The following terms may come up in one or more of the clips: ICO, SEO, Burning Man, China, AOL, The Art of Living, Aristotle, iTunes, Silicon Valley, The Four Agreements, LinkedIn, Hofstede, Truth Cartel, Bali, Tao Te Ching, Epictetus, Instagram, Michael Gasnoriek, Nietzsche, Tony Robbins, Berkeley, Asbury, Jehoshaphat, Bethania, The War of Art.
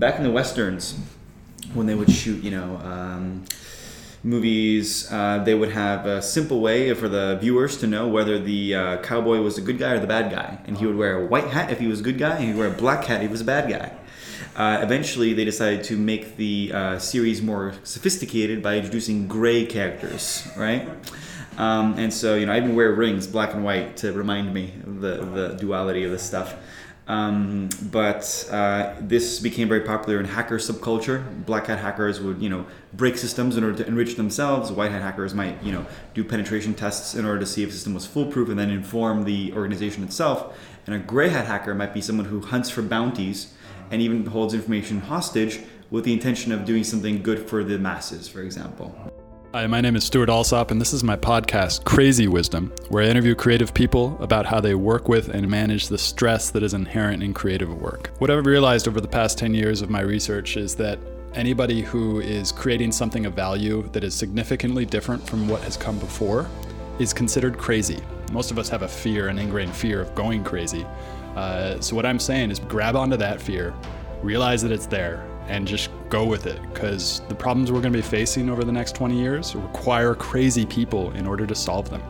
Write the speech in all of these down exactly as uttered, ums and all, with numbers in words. Back in the Westerns, when they would shoot, you know, um, movies, uh, they would have a simple way for the viewers to know whether the uh, cowboy was the good guy or the bad guy. And he would wear a white hat if he was a good guy, and he would wear a black hat if he was a bad guy. Uh, eventually, they decided to make the uh, series more sophisticated by introducing gray characters, right? Um, and so, you know, I even wear rings, black and white, to remind me of the, the duality of this stuff. Um, but uh, this became very popular in hacker subculture. Black hat hackers would, you know, break systems in order to enrich themselves. White hat hackers might, you know, do penetration tests in order to see if the system was foolproof and then inform the organization itself. And a gray hat hacker might be someone who hunts for bounties and even holds information hostage with the intention of doing something good for the masses, for example. Hi, my name is Stuart Alsop, and this is my podcast, Crazy Wisdom, where I interview creative people about how they work with and manage the stress that is inherent in creative work. What I've realized over the past ten years of my research is that anybody who is creating something of value that is significantly different from what has come before is considered crazy. Most of us have a fear, an ingrained fear of going crazy. Uh, so what I'm saying is grab onto that fear, realize that it's there, and just go with it, because the problems we're going to be facing over the next twenty years require crazy people in order to solve them.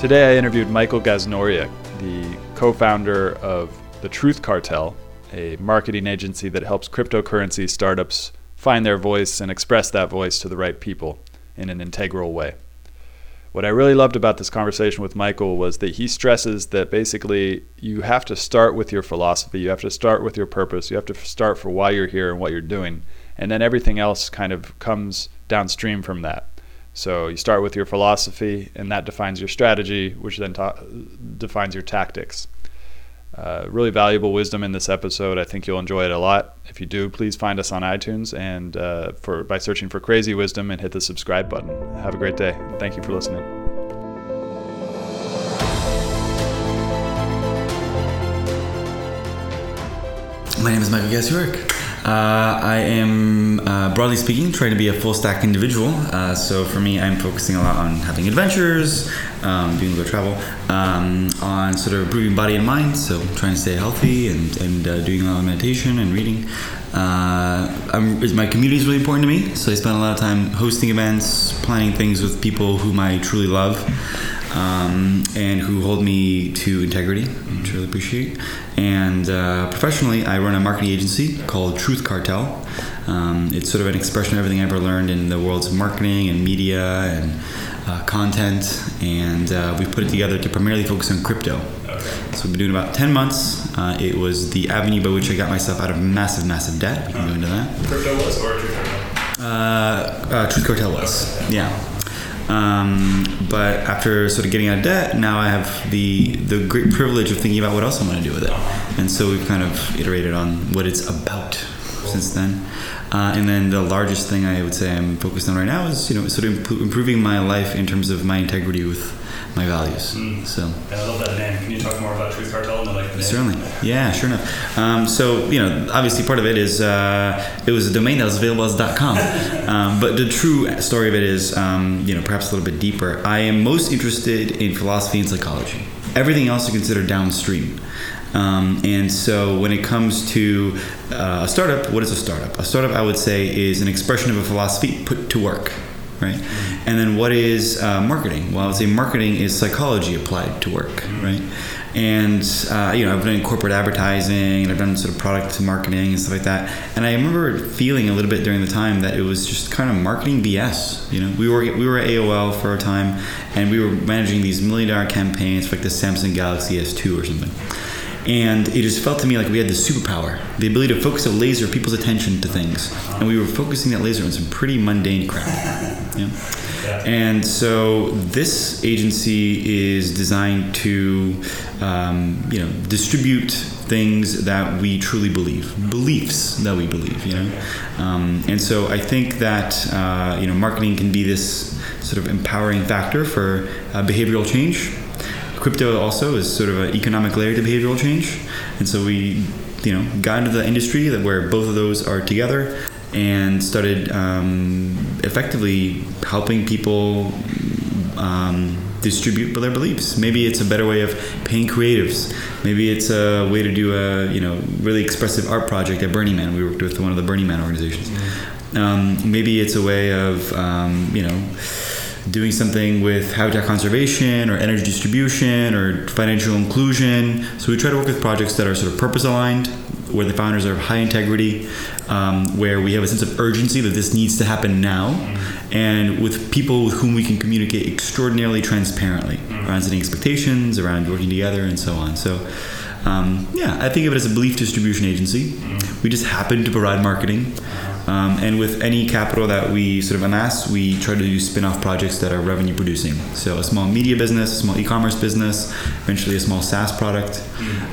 Today I interviewed Michael Gasnoriek, the co-founder of the Truth Cartel, a marketing agency that helps cryptocurrency startups find their voice and express that voice to the right people in an integral way. What I really loved about this conversation with Michael was that he stresses that basically you have to start with your philosophy, you have to start with your purpose, you have to start for why you're here and what you're doing, and then everything else kind of comes downstream from that. So you start with your philosophy, and that defines your strategy, which then ta- defines your tactics. Uh, really valuable wisdom in this episode. I think you'll enjoy it a lot. If you do, please find us on iTunes and uh, for by searching for Crazy Wisdom and hit the subscribe button. Have a great day. Thank you for listening. My name is Michael Gasnoriek. Uh, I am, uh, broadly speaking, trying to be a full-stack individual. Uh, so for me, I'm focusing a lot on having adventures, um, doing a little travel, um, on sort of improving body and mind. So trying to stay healthy and, and uh, doing a lot of meditation and reading. Uh, I'm, my community is really important to me. So I spend a lot of time hosting events, planning things with people whom I truly love. Um, and who hold me to integrity, which I really appreciate. And uh, professionally, I run a marketing agency called Truth Cartel. Um, it's sort of an expression of everything I ever learned in the worlds of marketing and media and uh, content. And uh, we put it together to primarily focus on crypto. So we've been doing about ten months. Uh, it was the avenue by which I got myself out of massive, massive debt. We can go into that. Crypto was or Truth Cartel? Uh, uh, Truth Cartel was, yeah. Um, but after sort of getting out of debt, now I have the the great privilege of thinking about what else I'm going to do with it. And so we've kind of iterated on what it's about since then. Uh, and then the largest thing I would say I'm focused on right now is, you know, sort of imp- improving my life in terms of my integrity with my values. Mm. So yeah, I love that name. Can you talk more about Truth Cartel and like the name? Certainly. Yeah, sure enough. Um, so, you know, obviously part of it is uh, it was a domain that was available as .com. um, but the true story of it is, um, you know, perhaps a little bit deeper. I am most interested in philosophy and psychology. Everything else is considered downstream. Um, and so when it comes to uh, a startup, what is a startup? A startup, I would say, is an expression of a philosophy put to work, right? Mm-hmm. And then what is uh, marketing? Well, I would say marketing is psychology applied to work, mm-hmm. right? And, uh, you know, I've done corporate advertising and I've done sort of product marketing and stuff like that. And I remember feeling a little bit during the time that it was just kind of marketing B S. You know, we were we were at A O L for a time and we were managing these million dollar campaigns for like the Samsung Galaxy S two or something. And it just felt to me like we had the superpower, the ability to focus a laser, people's attention to things. And we were focusing that laser on some pretty mundane crap. Yeah. And so this agency is designed to, um, you know, distribute things that we truly believe, beliefs that we believe, you know. Um, and so I think that, uh, you know, marketing can be this sort of empowering factor for uh, behavioral change. Crypto also is sort of an economic layer to behavioral change. And so we you know, got into the industry that where both of those are together, and started um, effectively helping people um, distribute their beliefs. Maybe it's a better way of paying creatives. Maybe it's a way to do a, you know, really expressive art project at Burning Man. We worked with one of the Burning Man organizations. Um, maybe it's a way of, um, you know, doing something with habitat conservation or energy distribution or financial inclusion. So we try to work with projects that are sort of purpose aligned, where the founders are of high integrity, um, where we have a sense of urgency that this needs to happen now, mm-hmm. and with people with whom we can communicate extraordinarily transparently, mm-hmm. around setting expectations, around working together, and so on. So um, yeah, I think of it as a belief distribution agency. Mm-hmm. We just happen to provide marketing. Um, and with any capital that we sort of amass, we try to do spin-off projects that are revenue producing. So a small media business, a small e-commerce business, eventually a small SaaS product.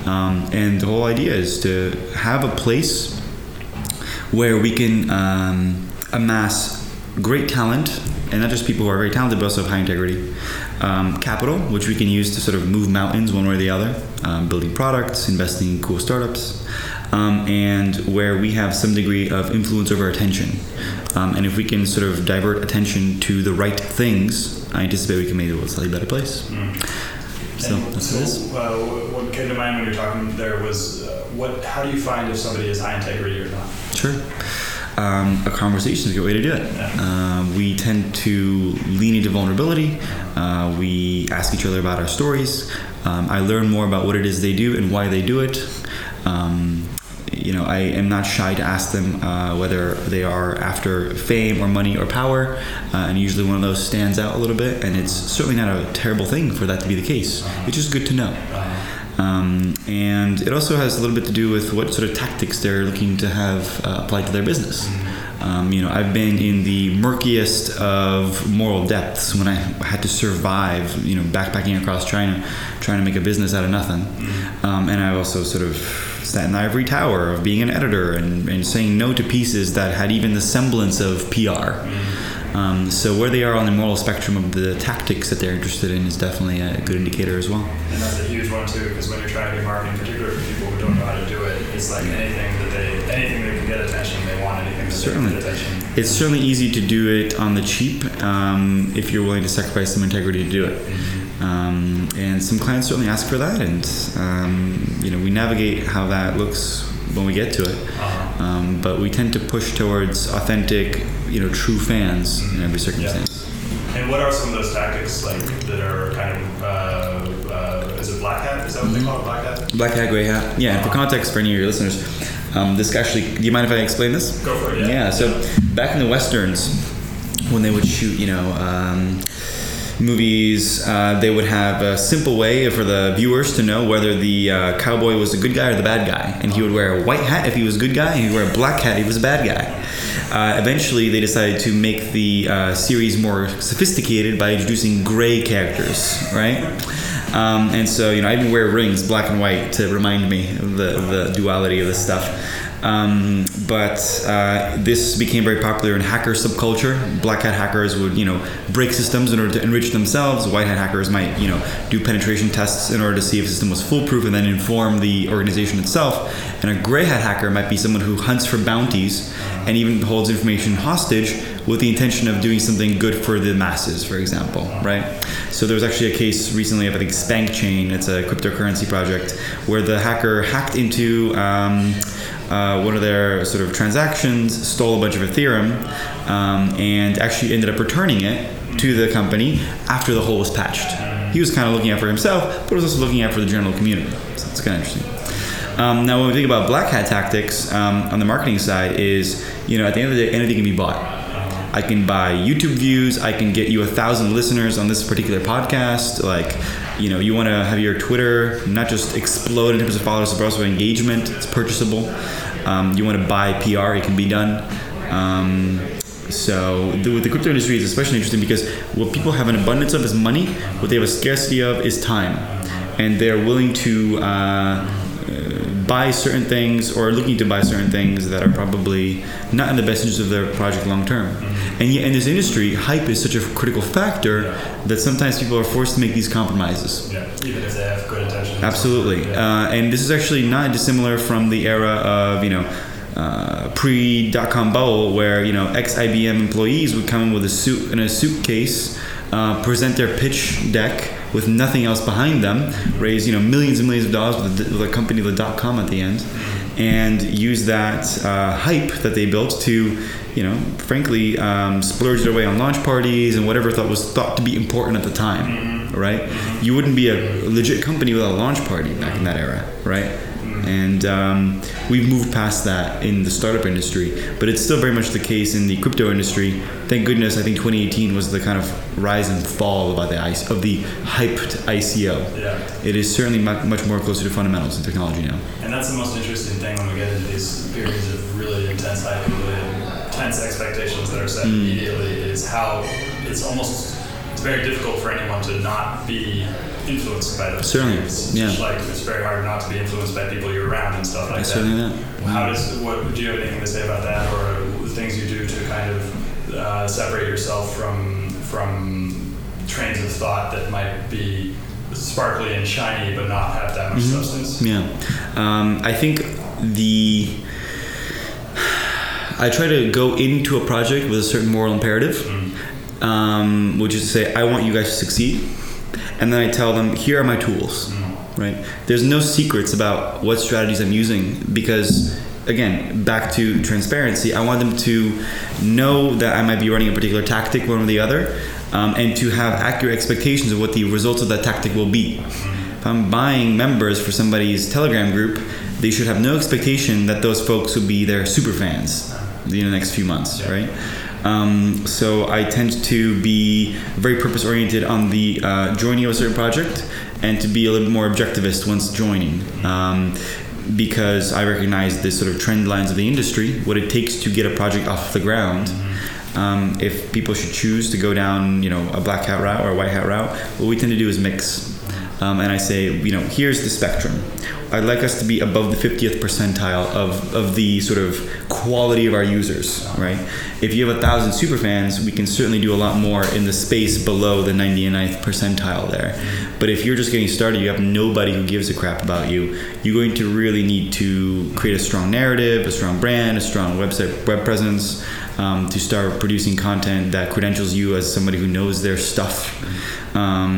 Um, and the whole idea is to have a place where we can um, amass great talent, and not just people who are very talented, but also have high integrity. Um, capital, which we can use to sort of move mountains one way or the other, um, building products, investing in cool startups. Um, and where we have some degree of influence over attention. Um, and if we can sort of divert attention to the right things, I anticipate we can make the world a slightly better place. Mm. So and that's what it is. Uh, what came to mind when you were talking there was, uh, what? how do you find if somebody is high integrity or not? Sure. Um, a conversation is a good way to do it. Yeah. Uh, we tend to lean into vulnerability. Uh, we ask each other about our stories. Um, I learn more about what it is they do and why they do it. Um, You know, I am not shy to ask them uh, whether they are after fame or money or power, uh, and usually one of those stands out a little bit, and it's certainly not a terrible thing for that to be the case. It's just good to know. Um, and it also has a little bit to do with what sort of tactics they're looking to have uh, applied to their business. Um, you know, I've been in the murkiest of moral depths when I had to survive, you know, backpacking across China, trying to make a business out of nothing. Um, and I also sort of sat in the ivory tower of being an editor and, and saying no to pieces that had even the semblance of P R. Um, so where they are on the moral spectrum of the tactics that they're interested in is definitely a good indicator as well. And that's a huge one, too, because when you're trying to do marketing, particularly for people who don't know how to do it, it's like anything that they, anything that can get attention, they want anything that certainly. Can get attention. It's certainly easy to do it on the cheap um, if you're willing to sacrifice some integrity to do it. Mm-hmm. Um, and some clients certainly ask for that, and um, you know, we navigate how that looks when we get to it, uh-huh. um, but we tend to push towards authentic, you know, true fans mm-hmm. in every circumstance. Yeah. And what are some of those tactics like that are kind of uh, uh, is it black hat? Is that what mm-hmm. they call it? Black hat? Black hat, gray hat. Yeah. Uh-huh. And for context, for any of your listeners, um, this actually. Do you mind if I explain this? Go for it. Yeah. yeah so yeah. Back in the westerns, when they would shoot, you know. Um, movies, uh, they would have a simple way for the viewers to know whether the uh, cowboy was a good guy or the bad guy. And he would wear a white hat if he was a good guy, and he would wear a black hat if he was a bad guy. Uh, eventually, they decided to make the uh, series more sophisticated by introducing gray characters, right? Um, and so, you know, I even wear rings, black and white, to remind me of the, the duality of this stuff. Um, but uh, this became very popular in hacker subculture. Black hat hackers would, you know, break systems in order to enrich themselves. White hat hackers might, you know, do penetration tests in order to see if the system was foolproof and then inform the organization itself. And a gray hat hacker might be someone who hunts for bounties and even holds information hostage with the intention of doing something good for the masses, for example, right? So there was actually a case recently of, I think, SpankChain. It's a cryptocurrency project where the hacker hacked into um, uh, one of their sort of transactions, stole a bunch of Ethereum, um, and actually ended up returning it to the company after the hole was patched. He was kind of looking out for himself, but was also looking out for the general community. So it's kind of interesting. Um, now, when we think about black hat tactics um, on the marketing side is, you know, at the end of the day, anything can be bought. I can buy YouTube views. I can get you a thousand listeners on this particular podcast. Like, you know, you want to have your Twitter not just explode in terms of followers, but also engagement. It's purchasable. Um, you want to buy P R. It can be done. Um, so the, with the crypto industry, it's especially interesting because what people have an abundance of is money. What they have a scarcity of is time. And they're willing to... Uh, buy certain things or looking to buy certain things that are probably not in the best interest of their project long term. Mm-hmm. And yet in this industry, hype is such a critical factor yeah. that sometimes people are forced to make these compromises. Yeah, even if they have good intentions. Absolutely. Yeah. Uh, and this is actually not dissimilar from the era of, you know, Uh, pre-dot-com bubble, where you know ex-I B M employees would come in with a suit in a suitcase, uh, present their pitch deck with nothing else behind them, raise you know millions and millions of dollars with the, with the company, the dot-com at the end, and use that uh, hype that they built to, you know, frankly, um, splurge their way on launch parties and whatever thought was thought to be important at the time, right? You wouldn't be a legit company without a launch party back in that era, right? And um, we've moved past that in the startup industry, but it's still very much the case in the crypto industry. Thank goodness, I think twenty eighteen was the kind of rise and fall about the ice, of the hyped I C O. Yeah. It is certainly much more closer to fundamentals and technology now. And that's the most interesting thing when we get into these periods of really intense hype, really intense expectations that are set mm. immediately, is how it's almost it's very difficult for anyone to not be influenced by those certainly things. Yeah. Just like it's very hard not to be influenced by people you're around and stuff like I that. Certainly not. Wow. How does what do you have anything to say about that, or the things you do to kind of uh, separate yourself from from trains of thought that might be sparkly and shiny but not have that much mm-hmm. substance? Yeah, um, I think the I try to go into a project with a certain moral imperative, mm-hmm. um, which is to say I want you guys to succeed. And then I tell them, here are my tools, right? There's no secrets about what strategies I'm using because, again, back to transparency, I want them to know that I might be running a particular tactic, one or the other, um, and to have accurate expectations of what the results of that tactic will be. If I'm buying members for somebody's Telegram group, they should have no expectation that those folks will be their super fans in the next few months, right? Um, so I tend to be very purpose oriented on the uh, joining of a certain project, and to be a little more objectivist once joining, um, because I recognize the sort of trend lines of the industry, what it takes to get a project off the ground. Um, if people should choose to go down, you know, a black hat route or a white hat route, what we tend to do is mix. Um, and I say, you know, here's the spectrum. I'd like us to be above the fiftieth percentile of, of the sort of quality of our users, right? If you have a thousand super fans, we can certainly do a lot more in the space below the ninety-ninth percentile there. But if you're just getting started, you have nobody who gives a crap about you, you're going to really need to create a strong narrative, a strong brand, a strong website, web presence, um, to start producing content that credentials you as somebody who knows their stuff. Um,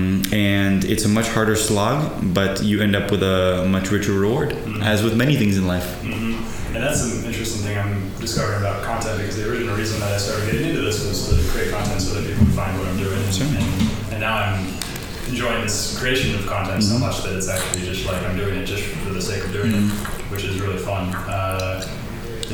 and it's a much harder slog, but you end up with a much richer reward, mm-hmm. as with many things in life. Mm-hmm. And that's an interesting thing I'm discovering about content, because the original reason that I started getting into this was to create content so that people can find what I'm doing. Sure. And, and now I'm enjoying this creation of content mm-hmm. so much that it's actually just like I'm doing it just for the sake of doing mm-hmm. it, which is really fun. Uh,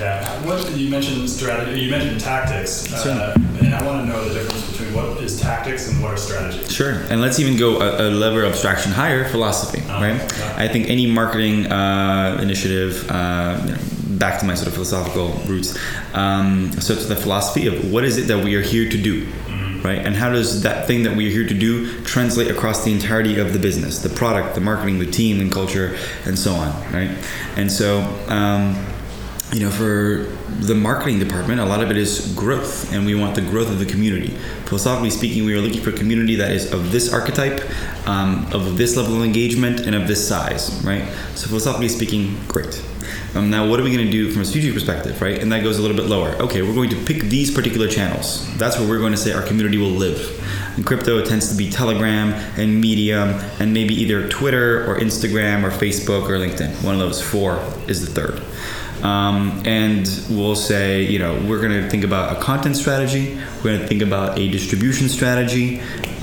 Yeah, what you mentioned strategy. You mentioned tactics, uh, sure. and I want to know the difference between what is tactics and what are strategies. Sure, and let's even go a, a level of abstraction higher: philosophy. Um, right? Yeah. I think any marketing uh, initiative, uh, you know, back to my sort of philosophical roots, um, so it's the philosophy of what is it that we are here to do. Right? And how does that thing that we are here to do translate across the entirety of the business, the product, the marketing, the team, and culture, and so on, right? And so, um, you know, for the marketing department, a lot of it is growth, and we want the growth of the community. Philosophically speaking, we are looking for a community that is of this archetype, um, of this level of engagement, and of this size, right? So philosophically speaking, great. Um, now, what are we going to do from a strategic perspective, right? And that goes a little bit lower. Okay, we're going to pick these particular channels. That's where we're going to say our community will live. In crypto, it tends to be Telegram and Medium and maybe either Twitter or Instagram or Facebook or LinkedIn. One of those four is the third. Um, and we'll say, you know, we're going to think about a content strategy. We're going to think about a distribution strategy.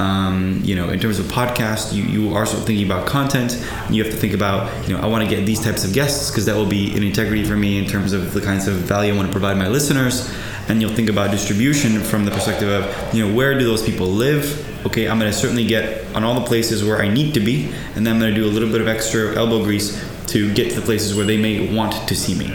Um, you know, in terms of podcasts, you, you are sort of thinking about content. You have to think about, you know, I want to get these types of guests because that will be an integrity for me in terms of the kinds of value I want to provide my listeners. And you'll think about distribution from the perspective of, you know, where do those people live? Okay, I'm going to certainly get on all the places where I need to be. And then I'm going to do a little bit of extra elbow grease to get to the places where they may want to see me.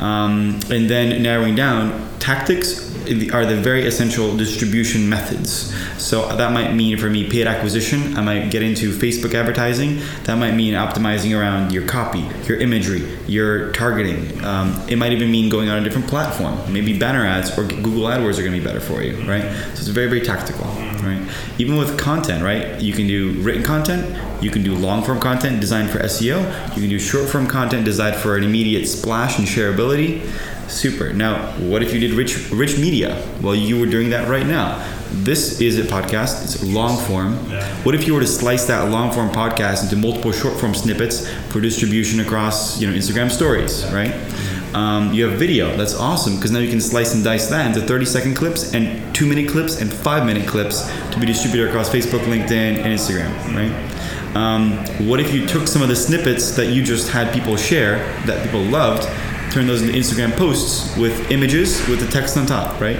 Um, and then narrowing down, tactics are the very essential distribution methods. So that might mean for me paid acquisition. I might get into Facebook advertising. That might mean optimizing around your copy, your imagery, your targeting. Um, it might even mean going on a different platform. Maybe banner ads or Google AdWords are going to be better for you, right? So it's very, very tactical, right? Even with content, right? You can do written content. You can do long-form content designed for S E O. You can do short-form content designed for an immediate splash and shareability. Super. Now, what if you did rich rich media? Well, you were doing that right now. This is a podcast. It's long form. What if you were to slice that long form podcast into multiple short form snippets for distribution across, you know, Instagram stories, right? Um, you have video. That's awesome, because now you can slice and dice that into thirty second clips and two minute clips and five minute clips to be distributed across Facebook, LinkedIn, and Instagram, right? Um, what if you took some of the snippets that you just had people share, that people loved, turn those into Instagram posts with images, with the text on top, right?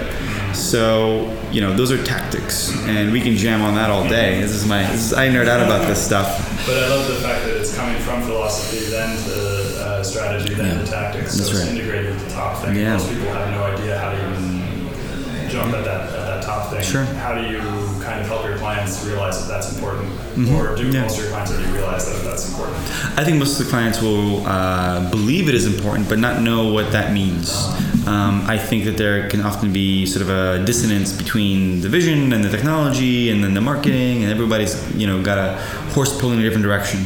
So, you know, those are tactics, and we can jam on that all day. This is my, this is, I nerd out about this stuff. But I love the fact that it's coming from philosophy, then the uh, strategy, then yeah. the tactics. So That's it's right. integrated with the top thing. Yeah. Most people have no idea how to even jump at that, at that top thing. Sure. How do you kind of help your clients realize that that's important? Mm-hmm. Or do yeah. most of your clients already realize that that's important? I think most of the clients will uh, believe it is important, but not know what that means. Um, I think that there can often be sort of a dissonance between the vision and the technology and then the marketing, and everybody's, you know, got a horse pulling in a different direction.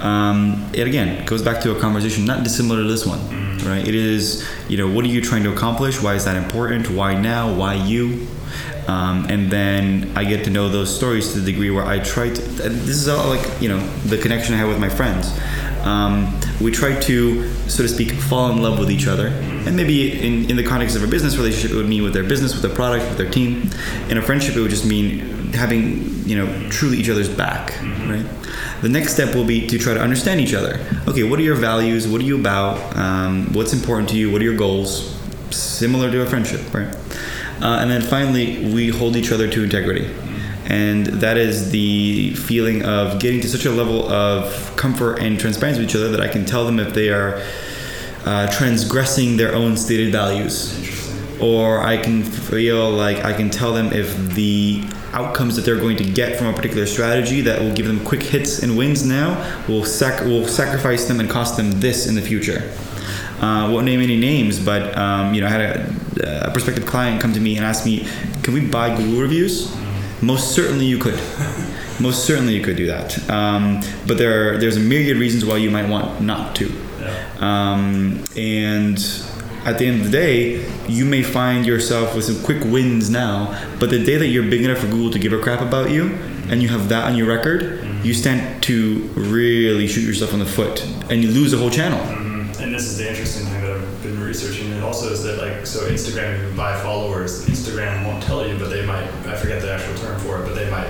Um, it again goes back to a conversation not dissimilar to this one, right? It is, you know, what are you trying to accomplish? Why is that important? Why now? Why you? Um, and then I get to know those stories to the degree where I try to, this is all like, you know, the connection I have with my friends. Um, we try to, so to speak, fall in love with each other. And maybe in, in the context of a business relationship, it would mean with their business, with their product, with their team. In a friendship, it would just mean having, you know, truly each other's back, right? The next step will be to try to understand each other. Okay, what are your values? What are you about? Um, what's important to you? What are your goals? Similar to a friendship, right? Uh, and then finally, we hold each other to integrity. And that is the feeling of getting to such a level of comfort and transparency with each other that I can tell them if they are uh, transgressing their own stated values. Or I can feel like I can tell them if the outcomes that they're going to get from a particular strategy that will give them quick hits and wins now will, sac- will sacrifice them and cost them this in the future. Uh, won't name any names, but um, you know, I had a, a prospective client come to me and ask me, "Can we buy Google reviews?" Most certainly, you could. Most certainly, you could do that. Um, but there, are, there's a myriad reasons why you might want not to. Yeah. Um, and at the end of the day, you may find yourself with some quick wins now. But the day that you're big enough for Google to give a crap about you, and you have that on your record, you stand to really shoot yourself in the foot, and you lose a whole channel. And this is the interesting thing that I've been researching, and also is that, like, so Instagram, you can buy followers. Instagram won't tell you, but they might, I forget the actual term for it, but they might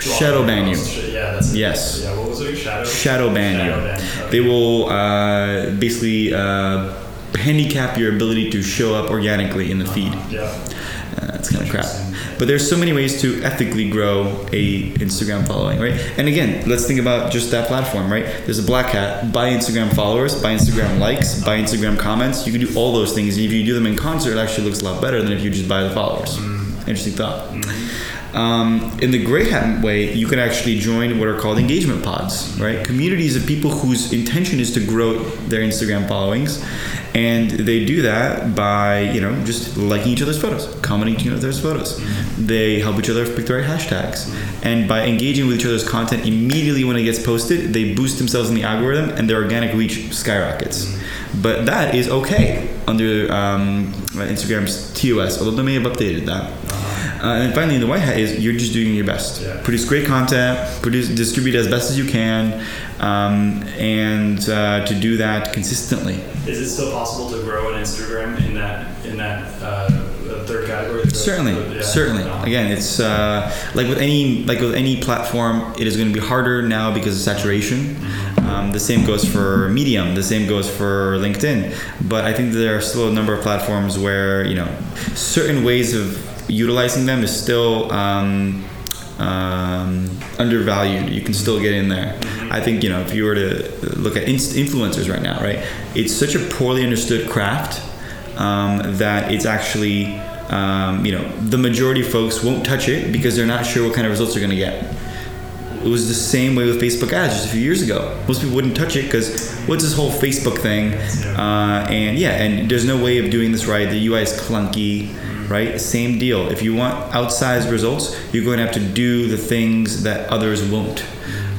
shadow ban you. Yeah, that's yes. Yeah, what was it? Shadow, shadow ban shadow you. Ban. Okay. They will uh, basically uh, handicap your ability to show up organically in the feed. Uh, yeah. Uh, that's kind of crap. But there's so many ways to ethically grow a Instagram following, right? And again, let's think about just that platform, right? There's a black hat. Buy Instagram followers, buy Instagram likes, buy Instagram comments. You can do all those things. And if you do them in concert, it actually looks a lot better than if you just buy the followers. Mm. Interesting thought. Mm. Um, in the gray hat way, you can actually join what are called engagement pods, right? Communities of people whose intention is to grow their Instagram followings. And they do that by, you know, just liking each other's photos, commenting to each other's photos. They help each other pick the right hashtags. And by engaging with each other's content immediately when it gets posted, they boost themselves in the algorithm and their organic reach skyrockets. But that is okay under um, Instagram's T O S, although they may have updated that. Uh, and finally, in the white hat is you're just doing your best. Yeah. Produce great content, produce, distribute as best as you can, um, and uh, to do that consistently. Is it still possible to grow an Instagram in that in that uh, third category? Certainly, so, yeah. certainly. No. Again, it's uh, like with any like with any platform, it is going to be harder now because of saturation. Um, the same goes for Medium. The same goes for LinkedIn. But I think there are still a number of platforms where, you know, certain ways of utilizing them is still um, um, undervalued. You can still get in there. Mm-hmm. I think, you know, if you were to look at inst- influencers right now, right? It's such a poorly understood craft um, that it's actually, um, you know, the majority of folks won't touch it because they're not sure what kind of results they're going to get. It was the same way with Facebook ads just a few years ago. Most people wouldn't touch it because what's this whole Facebook thing? Uh, and yeah, and there's no way of doing this right. The U I is clunky, right? Same deal. If you want outsized results, you're going to have to do the things that others won't,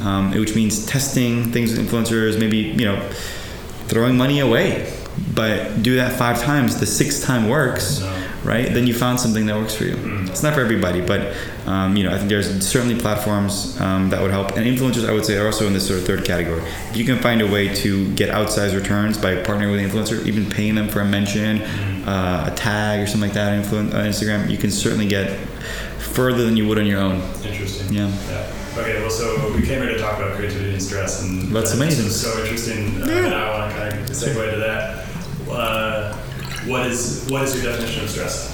um, which means testing things with influencers, maybe, you know, throwing money away. But do that five times. The sixth time works. Right? Then you found something that works for you. Mm. It's not for everybody, but um, you know, I think there's certainly platforms um, that would help. And influencers, I would say, are also in this sort of third category. If you can find a way to get outsized returns by partnering with an influencer, even paying them for a mention, mm. uh, a tag or something like that on, influ- on Instagram, you can certainly get further than you would on your own. Interesting. Yeah. yeah. Okay, well, so we came here to talk about creativity and stress, and that's amazing. This was so interesting. Uh, yeah. And I want to kind of segue to that. Uh, What is what is your definition of stress?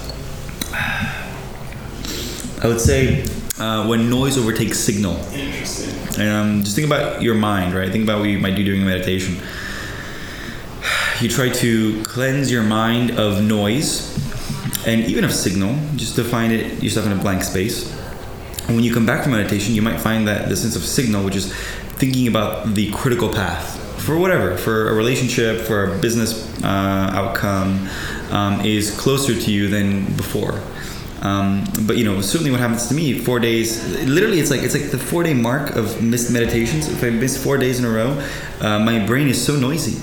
I would say uh, when noise overtakes signal. Interesting. Um, just think about your mind, right? Think about what you might do during meditation. You try to cleanse your mind of noise and even of signal, just to find it yourself in a blank space. And when you come back from meditation, you might find that the sense of signal, which is thinking about the critical path. For whatever, for a relationship, for a business uh, outcome, um, is closer to you than before. Um, but you know, certainly what happens to me, four days, literally it's like it's like the four day mark of missed meditations. If I miss four days in a row, uh, my brain is so noisy.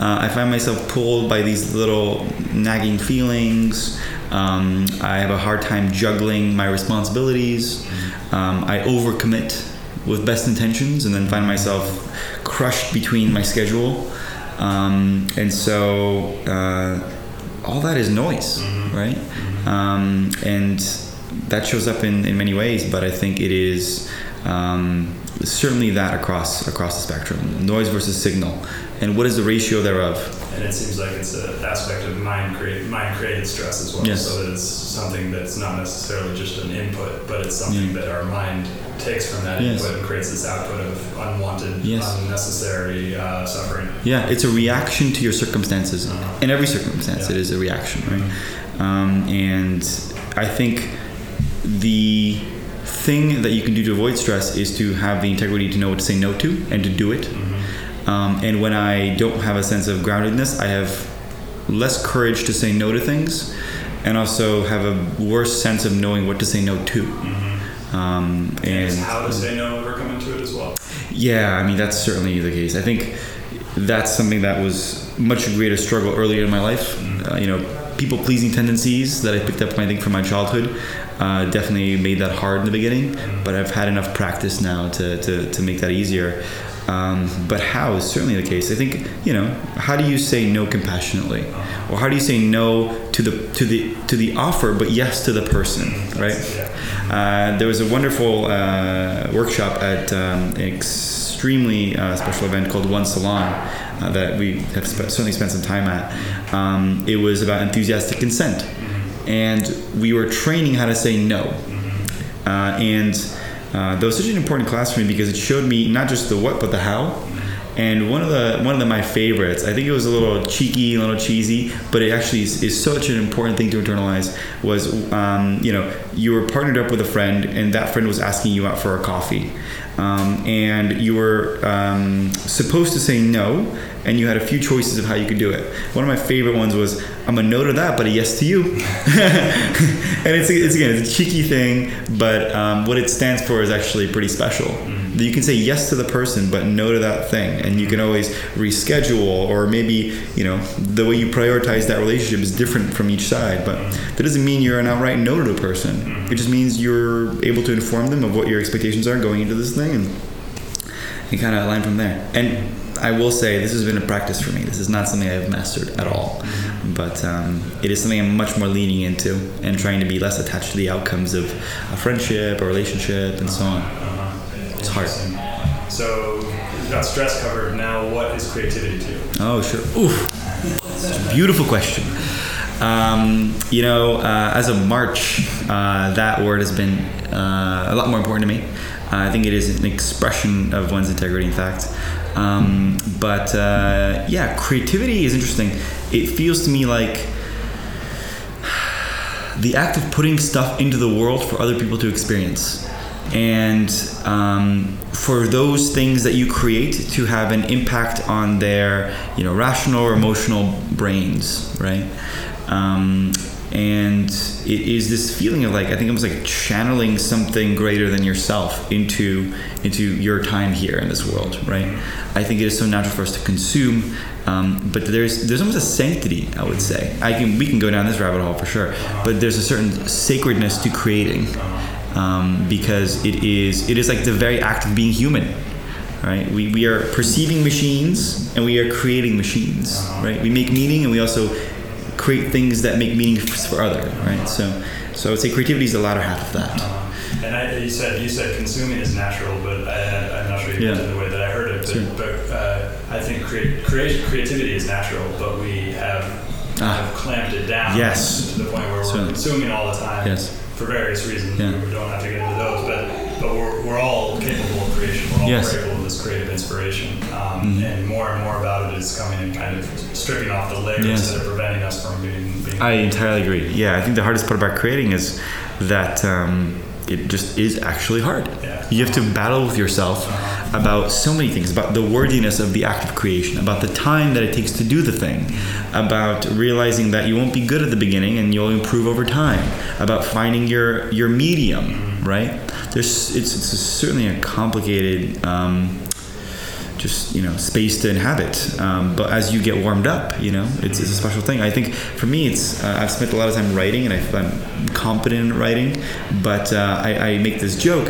Uh, I find myself pulled by these little nagging feelings. Um, I have a hard time juggling my responsibilities. Um, I overcommit with best intentions and then find myself crushed between my schedule. Um, and so uh, all that is noise, mm-hmm. right? Um, and that shows up in, in many ways, but I think it is um, certainly that across across the spectrum, noise versus signal. And what is the ratio thereof? And it seems like it's an aspect of mind create, mind-created stress as well. Yes. So that it's something that's not necessarily just an input, but it's something yeah. that our mind takes from that yes. input and creates this output of unwanted, yes. unnecessary uh, suffering. Yeah, it's a reaction to your circumstances. Uh-huh. In every circumstance, yeah. it is a reaction, right? Mm-hmm. Um, and I think the thing that you can do to avoid stress is to have the integrity to know what to say no to and to do it. Mm-hmm. Um, and when I don't have a sense of groundedness, I have less courage to say no to things and also have a worse sense of knowing what to say no to. Mm-hmm. Um, and, and how to say no over coming to it as well. Yeah, I mean, that's certainly the case. I think that's something that was much greater struggle earlier in my life. Mm-hmm. Uh, you know, people-pleasing tendencies that I picked up, I think, from my childhood uh, definitely made that hard in the beginning. Mm-hmm. But I've had enough practice now to, to, to make that easier. Um, but how is certainly the case. I think, you know, how do you say no compassionately, or how do you say no to the to the to the offer, but yes to the person, right? Uh, there was a wonderful uh, workshop at um, an extremely uh, special event called One Salon uh, that we have sp- certainly spent some time at. Um, it was about enthusiastic consent, and we were training how to say no, uh, and. Uh, that was such an important class for me because it showed me not just the what, but the how. And one of the one of the, my favorites, I think it was a little cheeky, a little cheesy, but it actually is, is such an important thing to internalize, was, um, you know, you were partnered up with a friend and that friend was asking you out for a coffee. Um, and you were um, supposed to say no, and you had a few choices of how you could do it. One of my favorite ones was, I'm a no to that, but a yes to you. And it's, it's again, it's a cheeky thing, but um, what it stands for is actually pretty special. Mm-hmm. You can say yes to the person, but no to that thing. And you can always reschedule, or maybe, you know, the way you prioritize that relationship is different from each side. But that doesn't mean you're an outright no to a person. It just means you're able to inform them of what your expectations are going into this thing, and you kind of align from there. And I will say this has been a practice for me. This is not something I've mastered at all, but um, it is something I'm much more leaning into and trying to be less attached to the outcomes of a friendship, a relationship, and so on. Uh-huh. It's hard. So we've got stress covered. Now, what is creativity to you? Oh, sure. Oof. It's a beautiful question. um, you know, uh, as of March, uh, that word has been uh, a lot more important to me. Uh, I think it is an expression of one's integrity, in fact. Um, but uh, yeah, creativity is interesting. It feels to me like the act of putting stuff into the world for other people to experience. And um, for those things that you create to have an impact on their, you know, rational or emotional brains, right? Um, and it is this feeling of like, I think almost like channeling something greater than yourself into into your time here in this world, right? I think it is so natural for us to consume, um, but there's there's almost a sanctity, I would say. I can we can go down this rabbit hole for sure, but there's a certain sacredness to creating. Um, because it is it is like the very act of being human, right? We we are perceiving machines and we are creating machines, right? We make meaning and we also create things that make meaning for other, right? So so I would say creativity is the latter half of that. Uh-huh. And I, you said you said consuming is natural, but I, I'm not sure you yeah. did it the way that I heard it. But, sure. but uh, I think create, create, creativity is natural, but we have, ah. have clamped it down yes. to the point where we're so, consuming all the time. Yes. For various reasons, yeah. we don't have to get into those, but but we're, we're all capable of creation. We're all yes. capable of this creative inspiration, um, mm. and more and more about it is coming and kind of stripping off the layers yes. that are preventing us from being. being I entirely agree. Yeah, I think the hardest part about creating is that um, it just is actually hard. Yeah. You have to battle with yourself uh-huh. about so many things, about the worthiness of the act of creation, about the time that it takes to do the thing, about realizing that you won't be good at the beginning and you'll improve over time, about finding your your medium, right? There's it's, it's certainly a complicated um, just, you know, space to inhabit. Um, but as you get warmed up, you know, it's, it's a special thing. I think for me, it's uh, I've spent a lot of time writing and I, I'm competent in writing, but uh, I, I make this joke.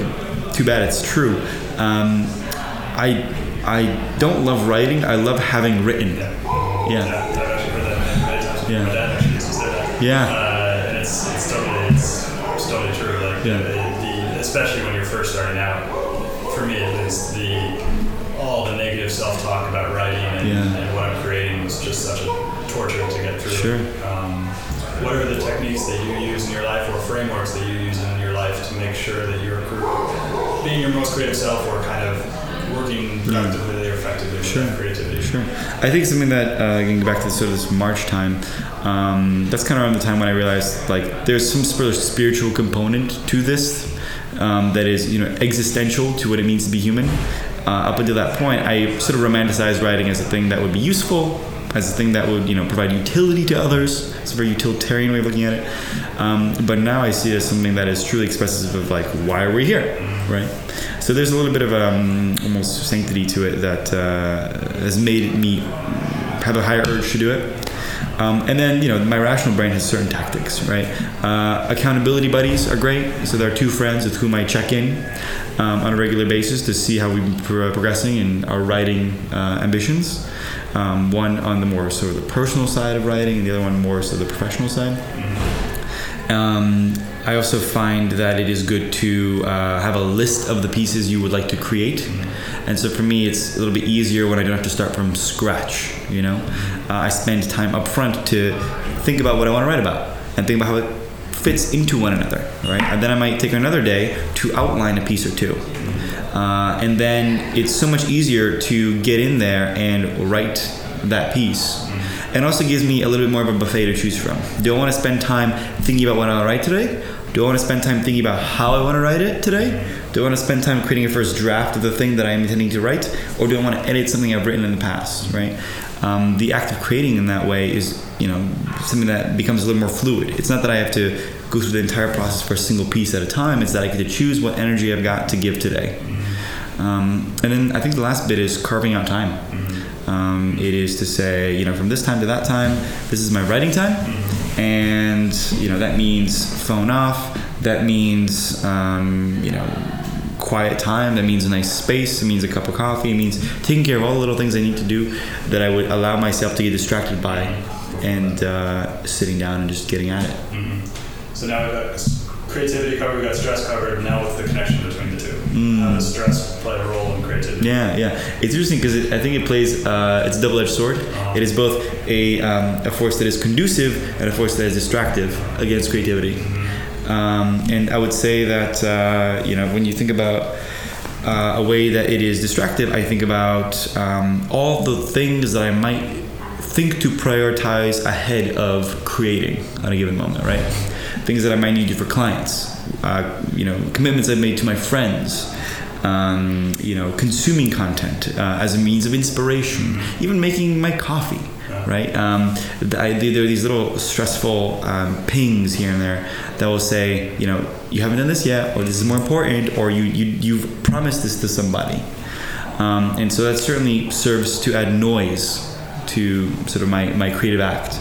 Too bad it's true. Um, I I don't love writing. I love having written. Yeah. Yeah. Yeah. Uh, and it's it's totally it's, it's totally true. Like yeah. the, the especially when you're first starting out, for me at least, the all the negative self-talk about writing and, yeah. and what I'm creating was just such a torture to get through. Sure. Um, what are the techniques that you use in your life or frameworks that you use in your life to make sure that you're being your most creative self or kind of working productively or effectively sure. with creativity? Sure. I think something that, uh, going back to sort of this March time, um, that's kind of around the time when I realized like there's some sort of spiritual component to this um, that is, you know, existential to what it means to be human. Uh, up until that point, I sort of romanticized writing as a thing that would be useful, as a thing that would, you know, provide utility to others. It's a very utilitarian way of looking at it. Um, but now I see it as something that is truly expressive of like, why are we here, right? So there's a little bit of um, almost sanctity to it that uh, has made me have a higher urge to do it. Um, and then, you know, my rational brain has certain tactics, right? Uh, accountability buddies are great. So there are two friends with whom I check in um, on a regular basis to see how we've been pro- progressing in our writing uh, ambitions. Um, one on the more sort of the personal side of writing and the other one more so the professional side. Um, I also find that it is good to uh, have a list of the pieces you would like to create. Mm-hmm. And so for me, it's a little bit easier when I don't have to start from scratch, you know? Uh, I spend time up front to think about what I want to write about and think about how it fits into one another, right? And then I might take another day to outline a piece or two. Uh, and then it's so much easier to get in there and write that piece. And also gives me a little bit more of a buffet to choose from. Do I want to spend time thinking about what I want to write today? Do I want to spend time thinking about how I want to write it today? Do I want to spend time creating a first draft of the thing that I'm intending to write? Or do I want to edit something I've written in the past, right? Um, the act of creating in that way is, you know, something that becomes a little more fluid. It's not that I have to go through the entire process for a single piece at a time. It's that I get to choose what energy I've got to give today. Um, and then I think the last bit is carving out time. Um, it is to say, you know, from this time to that time, this is my writing time. And, you know, that means phone off. That means, um, you know, quiet time. That means a nice space. It means a cup of coffee. It means taking care of all the little things I need to do that I would allow myself to get distracted by and uh, sitting down and just getting at it. Mm-hmm. So now we've got creativity covered, we've got stress covered. Now what's the connection between the two? mm. how does stress play a role in creativity? Yeah, yeah. It's interesting because it, I think it plays, uh, it's a double-edged sword. Uh-huh. It is both a, um, a force that is conducive and a force that is destructive against creativity. Mm-hmm. Um, and I would say that, uh, you know, when you think about uh, a way that it is destructive, I think about um, all the things that I might think to prioritize ahead of creating on a given moment, right? Things that I might need to do for clients, uh, you know, commitments I've made to my friends, um, you know, consuming content uh, as a means of inspiration, even making my coffee, right? Um, I, there are these little stressful um, pings here and there that will say, you know, you haven't done this yet, or this is more important, or you, you, you've promised this to somebody. Um, and so that certainly serves to add noise to sort of my, my creative act.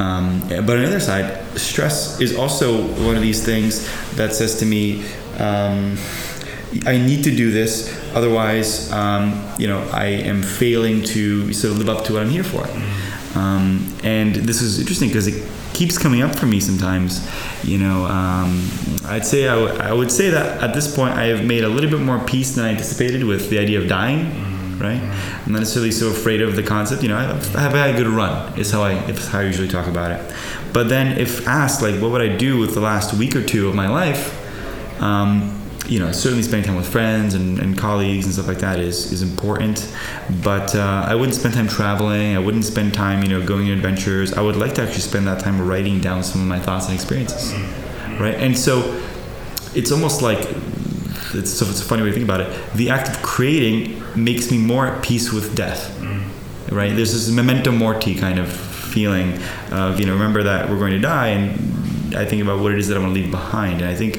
Um, but on the other side, stress is also one of these things that says to me, um, I need to do this, otherwise, um, you know, I am failing to sort of live up to what I'm here for. Um, and this is interesting because it keeps coming up for me sometimes. You know, um, I'd say I, w- I would say that at this point I have made a little bit more peace than I anticipated with the idea of dying. Right? I'm not necessarily so afraid of the concept. You know, I have had a good run is how I, is how I usually talk about it. But then if asked, like, what would I do with the last week or two of my life? Um, you know, certainly spending time with friends and, and colleagues and stuff like that is, is important. But uh, I wouldn't spend time traveling. I wouldn't spend time, you know, going on adventures. I would like to actually spend that time writing down some of my thoughts and experiences. Right? And so it's almost like... It's, so it's a funny way to think about it. The act of creating makes me more at peace with death, mm. right? There's this memento mori kind of feeling of, you know, remember that we're going to die, and I think about what it is that I want to leave behind. And I think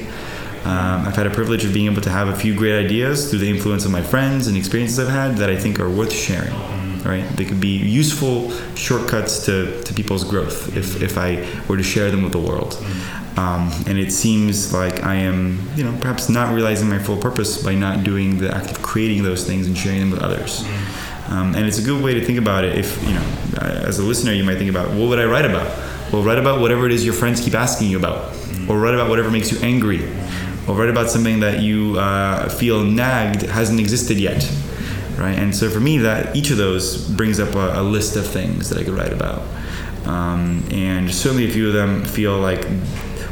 um, I've had a privilege of being able to have a few great ideas through the influence of my friends and experiences I've had that I think are worth sharing, mm. right? They could be useful shortcuts to, to people's growth if, if I were to share them with the world. Mm. Um, and it seems like I am, you know, perhaps not realizing my full purpose by not doing the act of creating those things and sharing them with others. Um, and it's a good way to think about it if, you know, as a listener, you might think about, what would I write about? Well, write about whatever it is your friends keep asking you about. Or write about whatever makes you angry. Or write about something that you uh, feel nagged hasn't existed yet. Right? And so for me, that each of those brings up a, a list of things that I could write about. Um, and certainly a few of them feel like...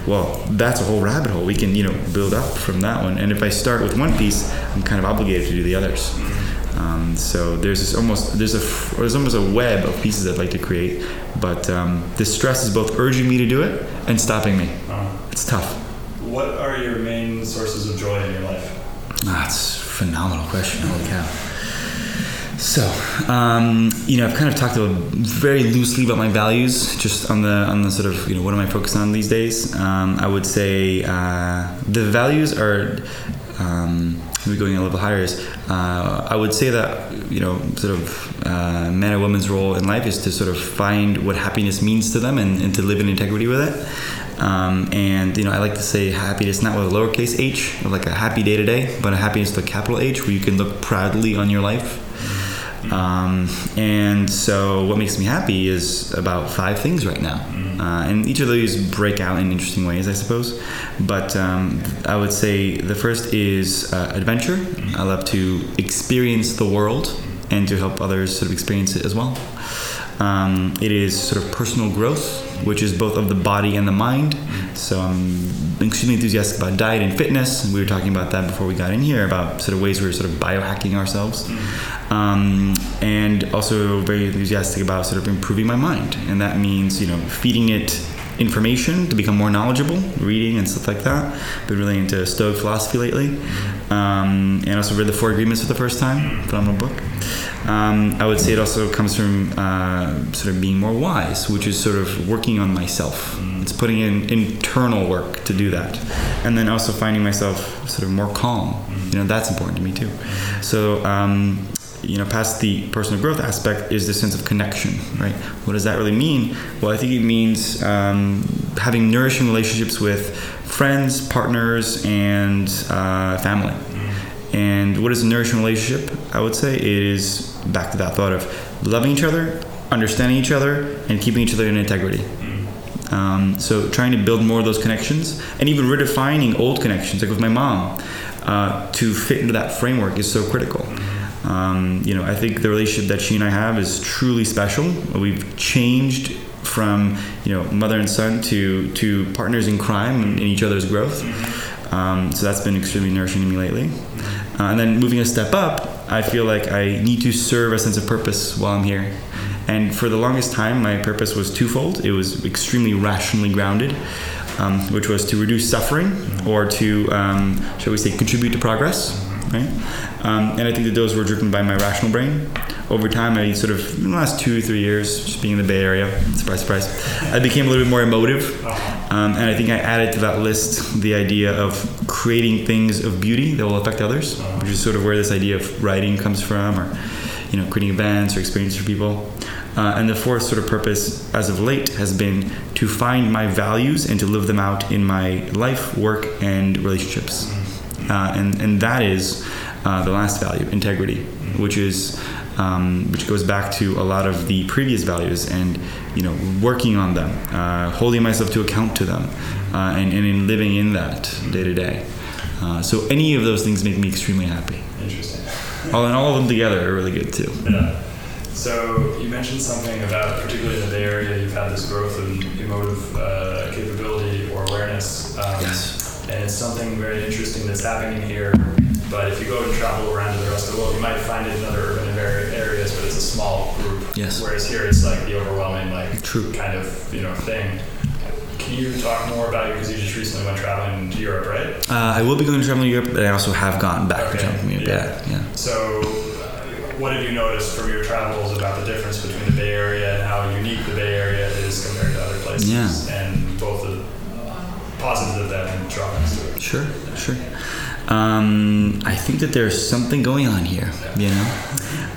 Well, that's a whole rabbit hole. We can, you know, build up from that one. And if I start with one piece, I'm kind of obligated to do the others. Um, so there's this almost there's a there's almost a web of pieces I'd like to create. But um, the stress is both urging me to do it and stopping me. Oh. It's tough. What are your main sources of joy in your life? Ah, that's a phenomenal question. Holy cow. So, um, you know, I've kind of talked about very loosely about my values, just on the on the sort of, you know, what am I focused on these days? Um, I would say uh, the values are, um, maybe going a level higher is, uh, I would say that, you know, sort of uh, man or woman's role in life is to sort of find what happiness means to them and, and to live in integrity with it. Um, and, you know, I like to say happiness not with a lowercase h, like a happy day to day, but a happiness with a capital H where you can look proudly on your life. Um, and so what makes me happy is about five things right now. Uh, and each of those break out in interesting ways, I suppose. But um, I would say the first is uh, adventure. I love to experience the world and to help others sort of experience it as well. Um, it is sort of personal growth, which is both of the body and the mind. So I'm extremely enthusiastic about diet and fitness. And we were talking about that before we got in here, about sort of ways we're sort of biohacking ourselves. Um, and also very enthusiastic about sort of improving my mind. And that means, you know, feeding it information to become more knowledgeable, reading and stuff like that. Been really into Stoic philosophy lately. Um, and also read The Four Agreements for the first time. Phenomenal book. Um, I would say it also comes from uh, sort of being more wise, which is sort of working on myself. It's putting in internal work to do that. And then also finding myself sort of more calm. You know, that's important to me too. So, um, you know, past the personal growth aspect is the sense of connection, right? What does that really mean? Well, I think it means um, having nourishing relationships with friends, partners, and uh, family. And what is a nourishing relationship? I would say it is back to that thought of loving each other, understanding each other, and keeping each other in integrity. Um, so trying to build more of those connections and even redefining old connections, like with my mom, uh, to fit into that framework is so critical. Um, you know, I think the relationship that she and I have is truly special. We've changed from, you know, mother and son to, to partners in crime and in each other's growth. Um, so that's been extremely nourishing to me lately. Uh, and then moving a step up, I feel like I need to serve a sense of purpose while I'm here. And for the longest time, my purpose was twofold. It was extremely rationally grounded, um, which was to reduce suffering or to, um, shall we say, contribute to progress. Right? Um, and I think that those were driven by my rational brain. Over time, I sort of, in the last two, three years, just being in the Bay Area, surprise, surprise, I became a little bit more emotive. Um, and I think I added to that list the idea of creating things of beauty that will affect others, which is sort of where this idea of writing comes from, or, you know, creating events or experiences for people. Uh, and the fourth sort of purpose as of late has been to find my values and to live them out in my life, work, and relationships. Uh, and, and that is uh, the last value, integrity, which is um, which goes back to a lot of the previous values and, you know, working on them, uh, holding myself to account to them, uh, and, and in living in that day to day. Uh, so any of those things make me extremely happy. Interesting. All, and all of them together are really good, too. Yeah. So you mentioned something about, particularly in the Bay Area, you've had this growth in emotive uh, capability or awareness. Um, yes. And it's something very interesting that's happening here. But if you go and travel around to the rest of the world, you might find it in other urban areas, but it's a small group. Yes. Whereas here, it's like the overwhelming, like, true, kind of, you know, thing. Can you talk more about it, because you just recently went traveling to Europe, right? Uh, I will be going to traveling to Europe, but I also have gotten back okay. to traveling to Europe. Yeah. yeah. yeah. So. What have you noticed from your travels about the difference between the Bay Area and how unique the Bay Area is compared to other places? Yeah. And both the positives of that and the drawbacks to it. Sure, sure. Um, I think that there's something going on here, you know?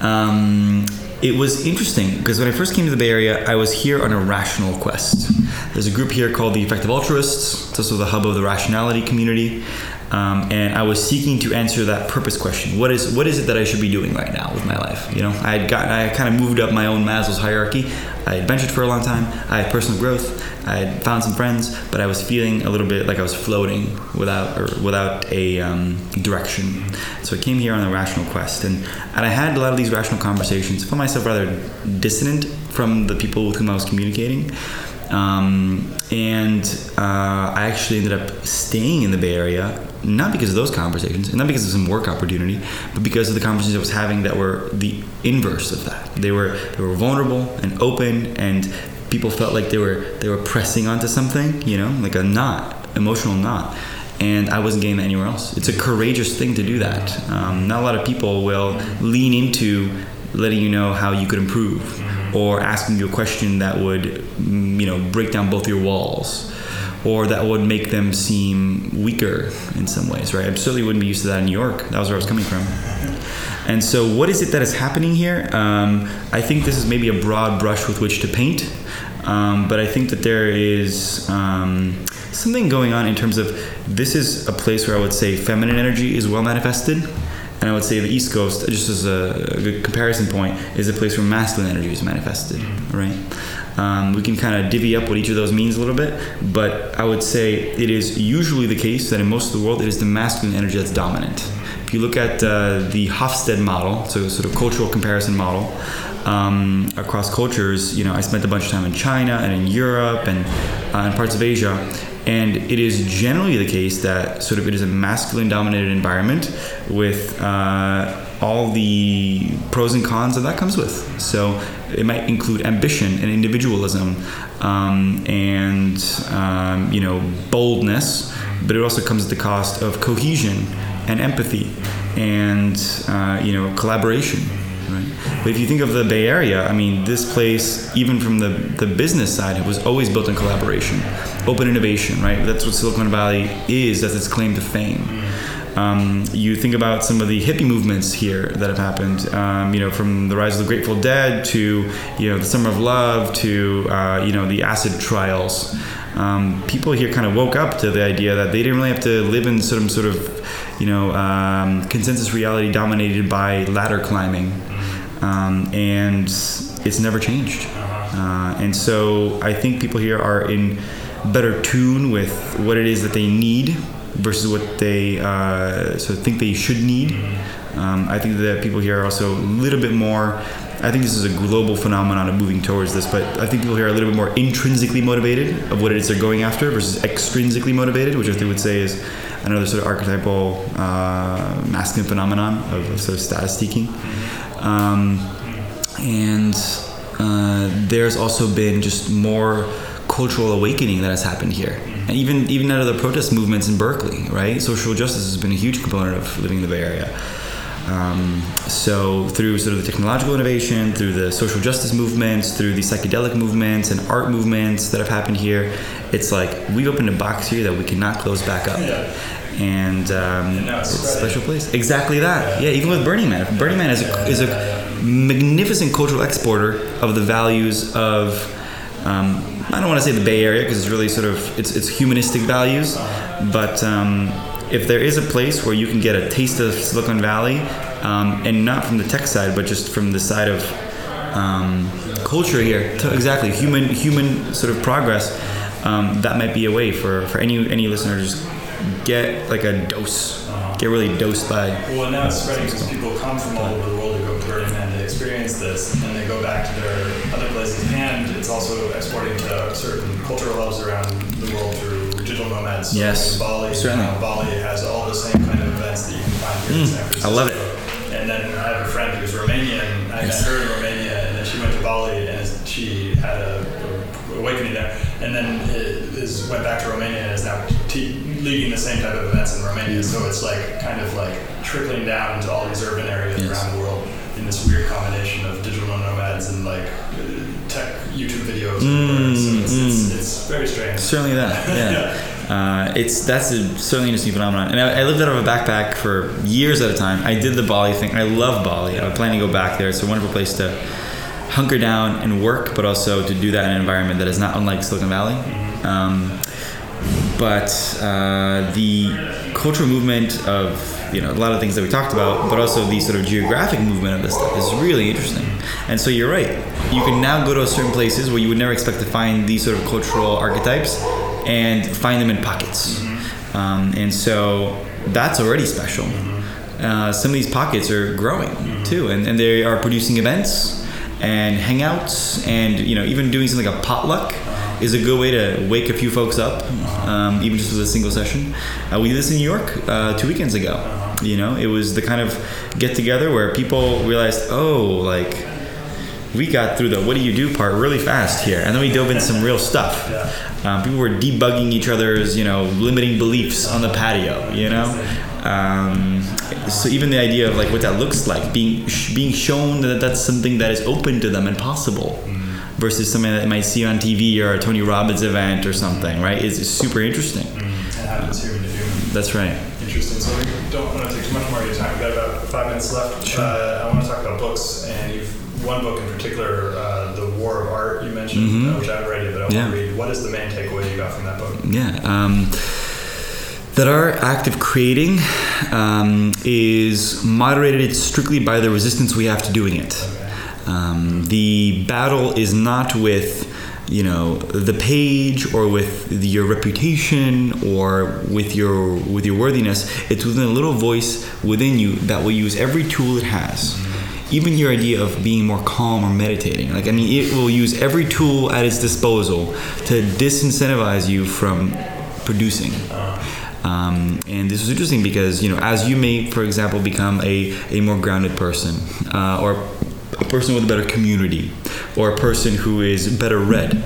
Um, it was interesting, because when I first came to the Bay Area, I was here on a rational quest. There's a group here called the Effective Altruists. It's also the hub of the rationality community. Um, and I was seeking to answer that purpose question. What is what is it that I should be doing right now with my life? You know, I had gotten, I kind of moved up my own Maslow's hierarchy. I had ventured for a long time. I had personal growth. I had found some friends, but I was feeling a little bit like I was floating without or without a um, direction. So I came here on a rational quest, and and I had a lot of these rational conversations. I found myself rather dissonant from the people with whom I was communicating. Um, and uh, I actually ended up staying in the Bay Area, not because of those conversations, and not because of some work opportunity, but because of the conversations I was having that were the inverse of that. They were they were vulnerable and open, and people felt like they were they were pressing onto something, you know, like a knot, emotional knot. And I wasn't getting that anywhere else. It's a courageous thing to do that. Um, not a lot of people will lean into letting you know how you could improve, or asking you a question that would, you know, break down both your walls, or that would make them seem weaker in some ways, right? I certainly wouldn't be used to that in New York. That was where I was coming from. And so what is it that is happening here? Um, I think this is maybe a broad brush with which to paint, um, but I think that there is um, something going on in terms of this is a place where I would say feminine energy is well manifested. And I would say the East Coast, just as a, a good comparison point, is a place where masculine energy is manifested, right? Um, we can kind of divvy up what each of those means a little bit, but I would say it is usually the case that in most of the world, it is the masculine energy that's dominant. If you look at uh, the Hofstede model, so a sort of cultural comparison model, um, across cultures, you know, I spent a bunch of time in China and in Europe and uh, in parts of Asia. And it is generally the case that sort of it is a masculine-dominated environment with uh, all the pros and cons that that comes with. So it might include ambition and individualism um, and, um, you know, boldness, but it also comes at the cost of cohesion and empathy and, uh, you know, collaboration. Right. But if you think of the Bay Area, I mean, this place, even from the, the business side, it was always built on collaboration, open innovation, right? That's what Silicon Valley is, that's its claim to fame. Um, you think about some of the hippie movements here that have happened, um, you know, from the rise of the Grateful Dead to, you know, the Summer of Love to, uh, you know, the acid trials. Um, people here kind of woke up to the idea that they didn't really have to live in some sort of, you know, um, consensus reality dominated by ladder climbing. Um, and it's never changed. Uh-huh. Uh, and so I think people here are in better tune with what it is that they need versus what they uh, sort of think they should need. Um, I think that people here are also a little bit more, I think this is a global phenomenon of moving towards this, but I think people here are a little bit more intrinsically motivated of what it is they're going after versus extrinsically motivated, which I think would say is another sort of archetypal uh, masculine phenomenon of, of sort of status seeking. Um, and uh, there's also been just more cultural awakening that has happened here. And even, even out of the protest movements in Berkeley, right? Social justice has been a huge component of living in the Bay Area. Um, so through sort of the technological innovation, through the social justice movements, through the psychedelic movements and art movements that have happened here, it's like we've opened a box here that we cannot close back up. Yeah. And, um, and it's a special place. Exactly that. Yeah, yeah, even with Burning Man. Burning Man is a, is a magnificent cultural exporter of the values of, um, I don't want to say the Bay Area because it's really sort of, it's, it's humanistic values, but... Um, if there is a place where you can get a taste of Silicon Valley, um, and not from the tech side, but just from the side of um, culture here, to exactly, human human sort of progress, um, that might be a way for, for any any listener to just get like a dose, get really dosed by... Well, now it's spreading because people come from all over the world to go to Burning Man to experience this, and they go back to their other places, and it's also exporting to certain cultural levels around the world through digital nomads. Yes, Bali, certainly. You know, Bali has all the same kind of events that you can find here mm, in San Francisco. I love it. And then I have a friend who's Romanian. I yes. met her in Romania, and then she went to Bali, and she had a, a awakening there. And then it is, went back to Romania and is now te- leading the same type of events in Romania. So it's like kind of like trickling down to all these urban areas yes. around the world in this weird combination of digital nomads and like tech YouTube videos. Mm, so it's, mm. it's, it's very strange. Certainly that, yeah. yeah. Uh, it's that's a certainly interesting phenomenon. And I, I lived out of a backpack for years at a time. I did the Bali thing. I love Bali. I plan to go back there. It's a wonderful place to hunker down and work, but also to do that in an environment that is not unlike Silicon Valley. Mm-hmm. Um, but uh, the cultural movement of, you know, a lot of things that we talked about, but also the sort of geographic movement of this stuff is really interesting. And so you're right. You can now go to certain places where you would never expect to find these sort of cultural archetypes and find them in pockets. Mm-hmm. Um, and so that's already special. Mm-hmm. Uh, some of these pockets are growing mm-hmm. too, and, and they are producing events and hangouts, and, you know, even doing something like a potluck is a good way to wake a few folks up, um, even just with a single session. Uh, we did this in New York uh, two weekends ago. You know, it was the kind of get together where people realized, oh, like we got through the what do you do part really fast here, and then we dove into some real stuff. Yeah. Um, people were debugging each other's, you know, limiting beliefs on the patio. You know, um, so even the idea of like what that looks like, being sh- being shown that that's something that is open to them and possible. Versus something that you might see on T V or a Tony Robbins event or something, right? It's super interesting. Mm-hmm. It happens human to human. That's right. Interesting. So we don't want to take too much more of your time. We've got about five minutes left. Sure. Uh, I want to talk about books, and you've one book in particular, uh, The War of Art, you mentioned, mm-hmm. uh, which I haven't read yet, but I want yeah. to read. What is the main takeaway you got from that book? Yeah. Um, that our act of creating um, is moderated strictly by the resistance we have to doing it. Okay. Um, the battle is not with, you know, the page or with the, your reputation or with your with your worthiness. It's within a little voice within you that will use every tool it has. Even your idea of being more calm or meditating. Like, I mean, it will use every tool at its disposal to disincentivize you from producing. Um, and this was interesting because, you know, as you may, for example, become a, a more grounded person uh, or a person with a better community, or a person who is better read,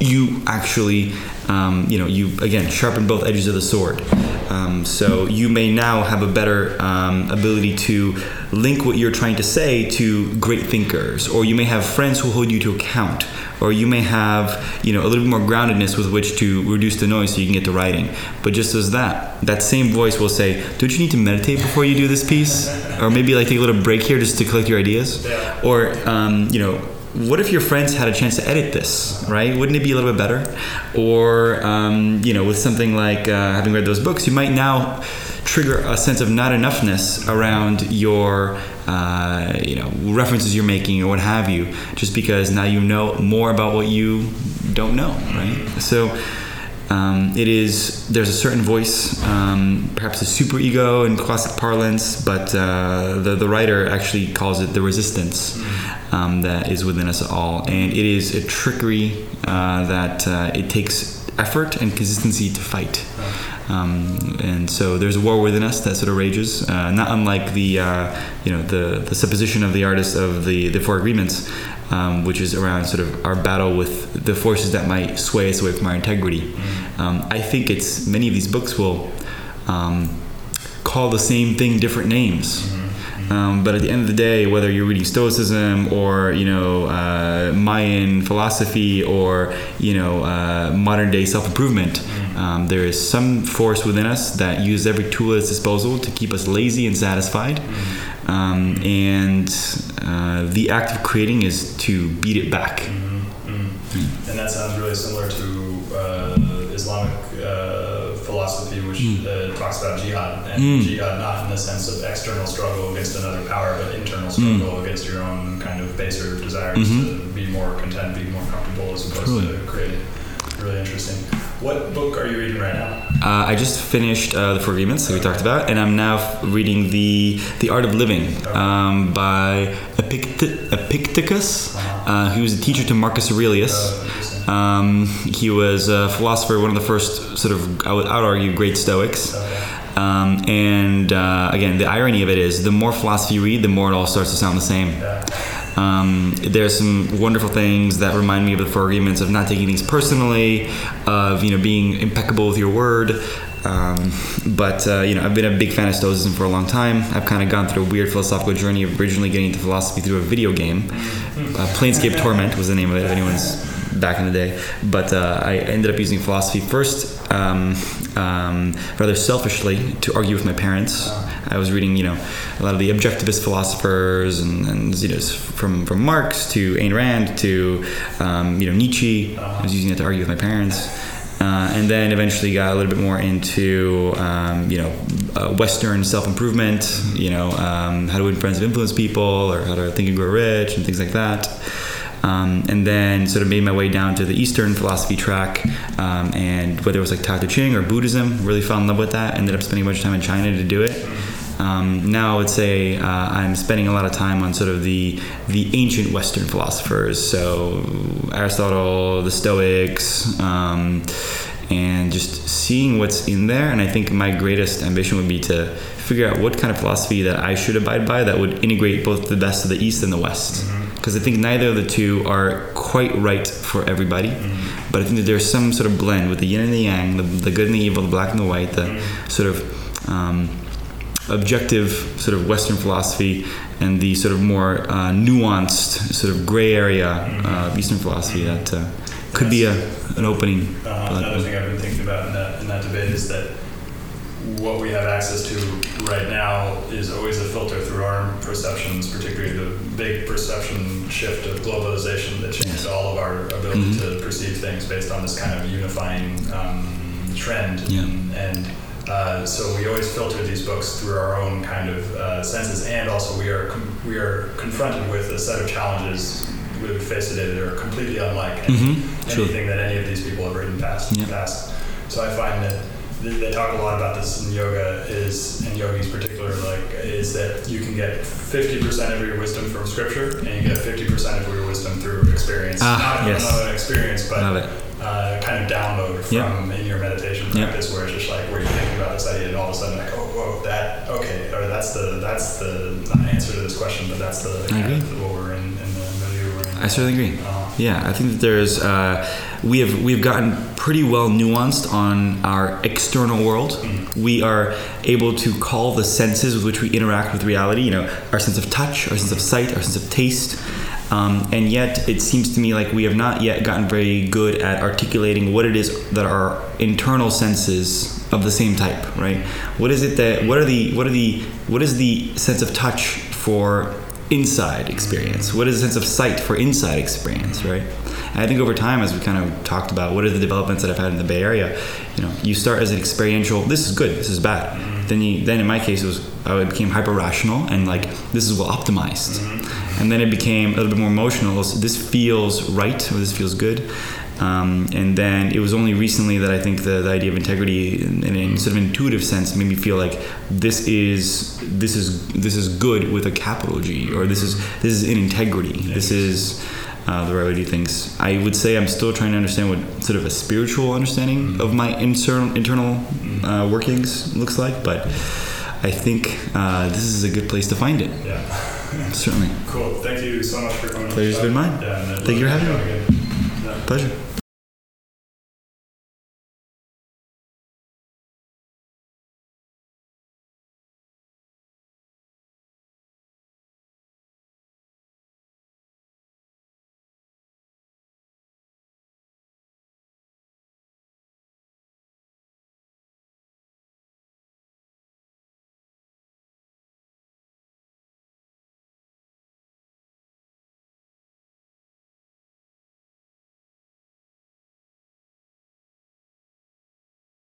you actually, um, you know, you again sharpen both edges of the sword. Um, so you may now have a better um, ability to link what you're trying to say to great thinkers, or you may have friends who hold you to account, or you may have, you know, a little bit more groundedness with which to reduce the noise so you can get to writing. But just as that, that same voice will say, don't you need to meditate before you do this piece? Or maybe like take a little break here just to collect your ideas? Or, um, you know, what if your friends had a chance to edit this, right? Wouldn't it be a little bit better? Or, um, you know, with something like uh, having read those books, you might now trigger a sense of not enoughness around your, uh, you know, references you're making or what have you, just because now you know more about what you don't know, right? So um, it is, there's a certain voice, um, perhaps a superego in classic parlance, but uh, the, the writer actually calls it the resistance. Mm-hmm. Um, that is within us all, and it is a trickery uh, that uh, it takes effort and consistency to fight. Um, and so there's a war within us that sort of rages, uh, not unlike the uh, you know the, the supposition of the artist of the, the Four Agreements, um, which is around sort of our battle with the forces that might sway us away from our integrity. Um, I think it's many of these books will um, call the same thing different names. Mm-hmm. Um, but at the end of the day, whether you're reading Stoicism or, you know, uh, Mayan philosophy or, you know, uh, modern day self-improvement, um, there is some force within us that uses every tool at its disposal to keep us lazy and satisfied. Um, and uh, the act of creating is to beat it back. Mm-hmm. Mm-hmm. And that sounds really similar to uh, Islamic uh philosophy, which mm. uh, talks about jihad, and mm. jihad not in the sense of external struggle against another power, but internal struggle mm. against your own kind of baser desires mm-hmm. to be more content, be more comfortable, as opposed Truly. to creating. Really interesting. What book are you reading right now? Uh, I just finished uh, The Four Agreements that we talked about, and I'm now f- reading the The Art of Living okay. um, by Epict- Epictetus, uh-huh. uh, who was a teacher to Marcus Aurelius. Uh, Um, he was a philosopher, one of the first sort of, I would, I would argue, great Stoics. Okay. Um, and uh, again, the irony of it is the more philosophy you read, the more it all starts to sound the same. Yeah. Um, there's some wonderful things that remind me of the Four Agreements, of not taking things personally, of, you know, being impeccable with your word. Um, but, uh, you know, I've been a big fan of Stoicism for a long time. I've kind of gone through a weird philosophical journey of originally getting into philosophy through a video game. Uh, Planescape Torment was the name of it, if anyone's back in the day. But uh, I ended up using philosophy first, um, um, rather selfishly, to argue with my parents. I was reading, you know, a lot of the objectivist philosophers, and, and you know, from, from Marx to Ayn Rand to, um, you know, Nietzsche. I was using it to argue with my parents. Uh, and then eventually got a little bit more into, um, you know, uh, Western self-improvement, you know, um, how to win friends and influence people, or how to think and grow rich, and things like that. Um, and then sort of made my way down to the Eastern philosophy track, um, and whether it was like Tao Te Ching or Buddhism, really fell in love with that. Ended up spending a bunch of time in China to do it. Um, now I would say uh, I'm spending a lot of time on sort of the the ancient Western philosophers, so Aristotle, the Stoics, um, and just seeing what's in there. And I think my greatest ambition would be to figure out what kind of philosophy that I should abide by that would integrate both the best of the East and the West. Because I think neither of the two are quite right for everybody. Mm-hmm. But I think that there's some sort of blend with the yin and the yang, the, the good and the evil, the black and the white, the mm-hmm. sort of um, objective sort of Western philosophy and the sort of more uh, nuanced sort of gray area uh, of Eastern philosophy that uh, could That's, be a, an opening. Uh, another thing I've been thinking about in that, in that debate is that what we have access to right now is always a filter through our perceptions, particularly the big perception shift of globalization that changed all of our ability mm-hmm. to perceive things based on this kind of unifying um, trend. Yeah. And, and uh, so we always filter these books through our own kind of uh, senses, and also we are com- we are confronted with a set of challenges we would face today that are completely unlike mm-hmm. anything that any of these people have written past. Yeah. past. So I find that they talk a lot about this in yoga, is, and yogis in particular, like, is that you can get fifty percent of your wisdom from scripture, and you get fifty percent of your wisdom through experience. Uh, Not yes. from an experience, but uh, kind of download from yep. in your meditation practice, yep. where it's just like, where you're thinking about this idea, and all of a sudden, like, oh, whoa, that, okay, or that's the that's the not answer to this question, but that's the kind of what we're in, in the milieu we're in. I certainly agree. Uh, yeah, I think that there's, uh, we have we've gotten pretty well nuanced on our external world. Mm-hmm. We are able to call the senses with which we interact with reality, you know, our sense of touch, our sense of sight, our sense of taste. Um, and yet it seems to me like we have not yet gotten very good at articulating what it is that our internal senses of the same type, right? What is it that, what are the, what are the, what is the sense of touch for inside experience? What is the sense of sight for inside experience, right? And I think over time, as we kind of talked about, what are the developments that I've had in the Bay Area? You know, you start as an experiential, this is good, this is bad. Mm-hmm. Then you, then in my case, it was I became hyper-rational and like, this is well optimized. Mm-hmm. And then it became a little bit more emotional. So this feels right, or this feels good. Um, and then it was only recently that I think the, the idea of integrity in, in a sort of intuitive sense made me feel like this is this is this is good with a capital G, or this is this is in integrity. Yes. This is uh, the right way to do things. I would say I'm still trying to understand what sort of a spiritual understanding mm-hmm. of my internal internal uh, workings looks like, but I think uh, this is a good place to find it. Yeah, certainly. Cool. Thank you so much for coming. Pleasure's been mine. Yeah, Thank you for having me. Again. Yeah. Pleasure.